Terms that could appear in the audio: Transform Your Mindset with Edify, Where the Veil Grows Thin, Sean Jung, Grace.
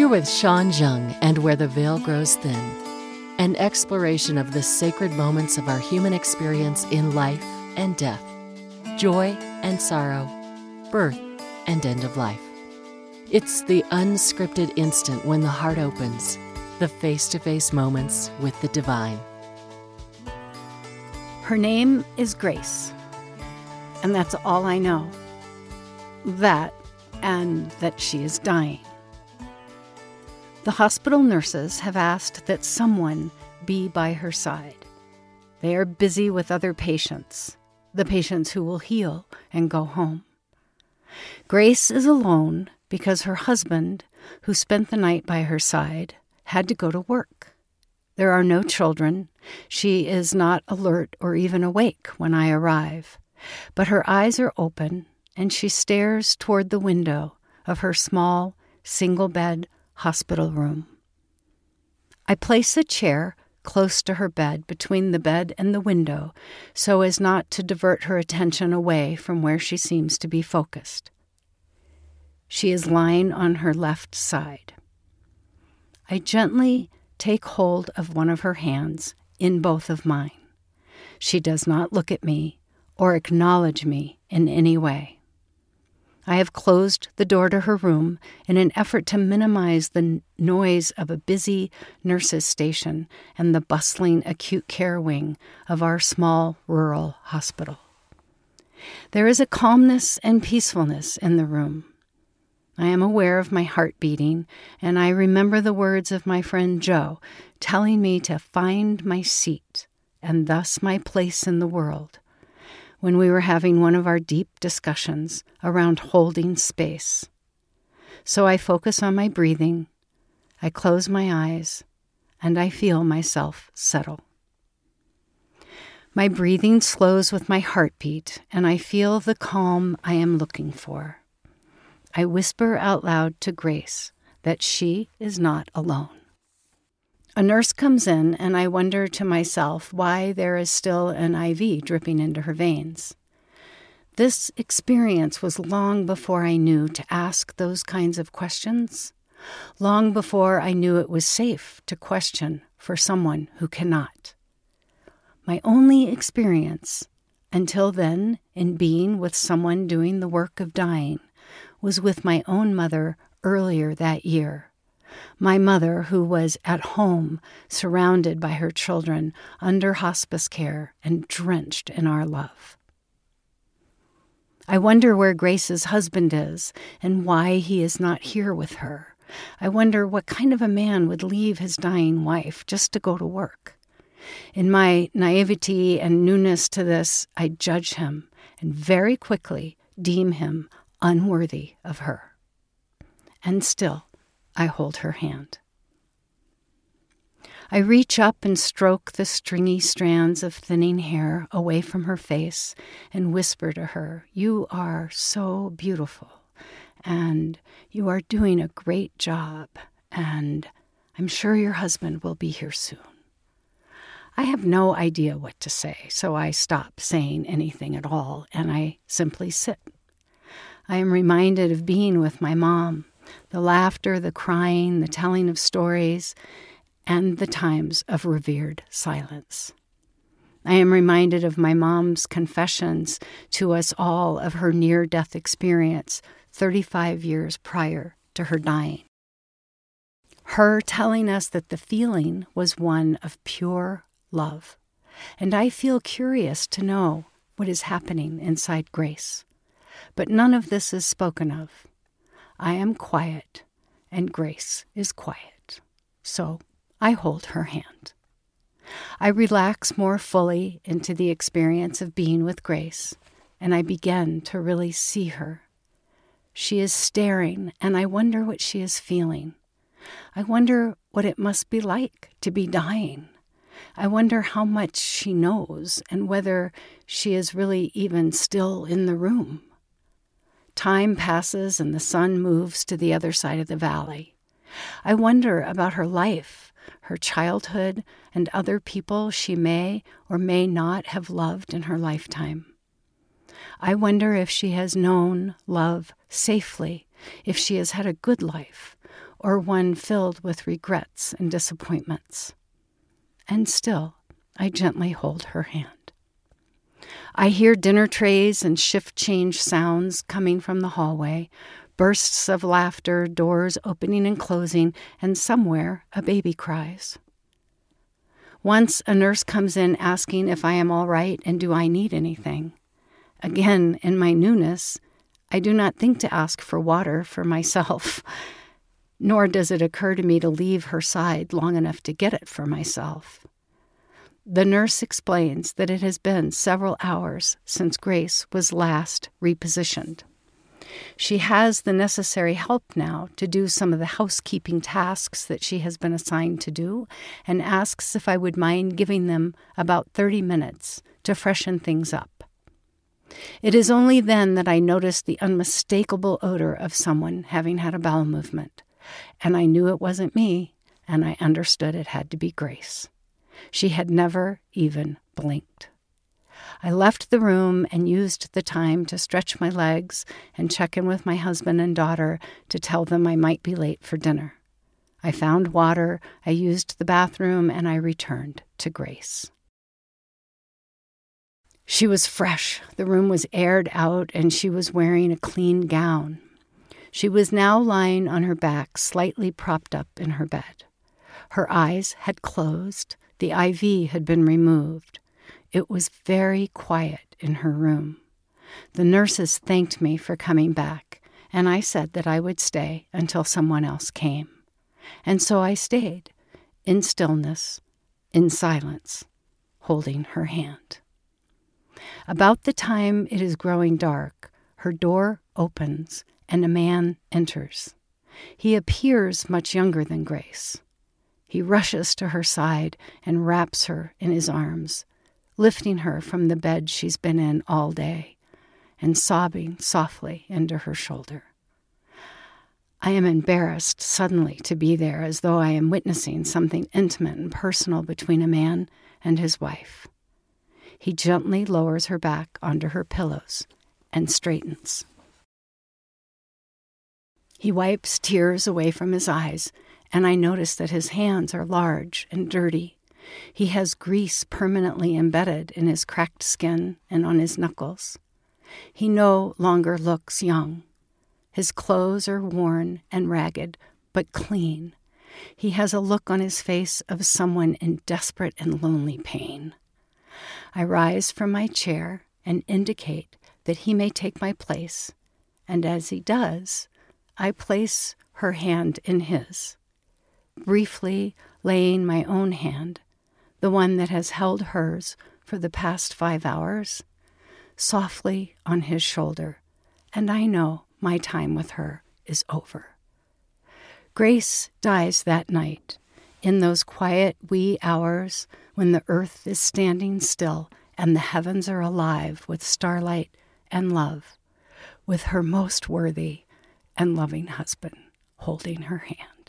You're with Sean Jung and Where the Veil Grows Thin, an exploration of the sacred moments of our human experience in life and death, joy and sorrow, birth and end of life. It's the unscripted instant when the heart opens, the face-to-face moments with the divine. Her name is Grace, and that's all I know. That, and that she is dying. The hospital nurses have asked that someone be by her side. They are busy with other patients, the patients who will heal and go home. Grace is alone because her husband, who spent the night by her side, had to go to work. There are no children. She is not alert or even awake when I arrive, but her eyes are open and she stares toward the window of her small, single-bed hospital room. I place a chair close to her bed between the bed and the window so as not to divert her attention away from where she seems to be focused. She is lying on her left side. I gently take hold of one of her hands in both of mine. She does not look at me or acknowledge me in any way. I have closed the door to her room in an effort to minimize the noise of a busy nurse's station and the bustling acute care wing of our small rural hospital. There is a calmness and peacefulness in the room. I am aware of my heart beating, and I remember the words of my friend Joe telling me to find my seat and thus my place in the world, when we were having one of our deep discussions around holding space. So I focus on my breathing, I close my eyes, and I feel myself settle. My breathing slows with my heartbeat, and I feel the calm I am looking for. I whisper out loud to Grace that she is not alone. A nurse comes in, and I wonder to myself why there is still an IV dripping into her veins. This experience was long before I knew to ask those kinds of questions, long before I knew it was safe to question for someone who cannot. My only experience, until then, in being with someone doing the work of dying, was with my own mother earlier that year. My mother, who was at home, surrounded by her children, under hospice care and drenched in our love. I wonder where Grace's husband is and why he is not here with her. I wonder what kind of a man would leave his dying wife just to go to work. In my naivety and newness to this, I judge him and very quickly deem him unworthy of her. And still, I hold her hand. I reach up and stroke the stringy strands of thinning hair away from her face and whisper to her, "You are so beautiful, and you are doing a great job, and I'm sure your husband will be here soon." I have no idea what to say, so I stop saying anything at all, and I simply sit. I am reminded of being with my mom, the laughter, the crying, the telling of stories, and the times of revered silence. I am reminded of my mom's confessions to us all of her near-death experience 35 years prior to her dying. Her telling us that the feeling was one of pure love, and I feel curious to know what is happening inside Grace. But none of this is spoken of. I am quiet, and Grace is quiet, so I hold her hand. I relax more fully into the experience of being with Grace, and I begin to really see her. She is staring, and I wonder what she is feeling. I wonder what it must be like to be dying. I wonder how much she knows and whether she is really even still in the room. Time passes and the sun moves to the other side of the valley. I wonder about her life, her childhood, and other people she may or may not have loved in her lifetime. I wonder if she has known love safely, if she has had a good life, or one filled with regrets and disappointments. And still, I gently hold her hand. I hear dinner trays and shift change sounds coming from the hallway, bursts of laughter, doors opening and closing, and somewhere a baby cries. Once a nurse comes in asking if I am all right and do I need anything. Again, in my newness, I do not think to ask for water for myself, nor does it occur to me to leave her side long enough to get it for myself. The nurse explains that it has been several hours since Grace was last repositioned. She has the necessary help now to do some of the housekeeping tasks that she has been assigned to do, and asks if I would mind giving them about 30 minutes to freshen things up. It is only then that I noticed the unmistakable odor of someone having had a bowel movement, and I knew it wasn't me, and I understood it had to be Grace. She had never even blinked. I left the room and used the time to stretch my legs and check in with my husband and daughter to tell them I might be late for dinner. I found water, I used the bathroom, and I returned to Grace. She was fresh, the room was aired out, and she was wearing a clean gown. She was now lying on her back, slightly propped up in her bed. Her eyes had closed, the IV had been removed. It was very quiet in her room. The nurses thanked me for coming back, and I said that I would stay until someone else came. And so I stayed, in stillness, in silence, holding her hand. About the time it is growing dark, her door opens and a man enters. He appears much younger than Grace. He rushes to her side and wraps her in his arms, lifting her from the bed she's been in all day, and sobbing softly into her shoulder. I am embarrassed suddenly to be there, as though I am witnessing something intimate and personal between a man and his wife. He gently lowers her back onto her pillows and straightens. He wipes tears away from his eyes, and I notice that his hands are large and dirty. He has grease permanently embedded in his cracked skin and on his knuckles. He no longer looks young. His clothes are worn and ragged, but clean. He has a look on his face of someone in desperate and lonely pain. I rise from my chair and indicate that he may take my place, and as he does, I place her hand in his, briefly laying my own hand, the one that has held hers for the past 5 hours, softly on his shoulder, and I know my time with her is over. Grace dies that night, in those quiet wee hours when the earth is standing still and the heavens are alive with starlight and love, with her most worthy and loving husband holding her hand.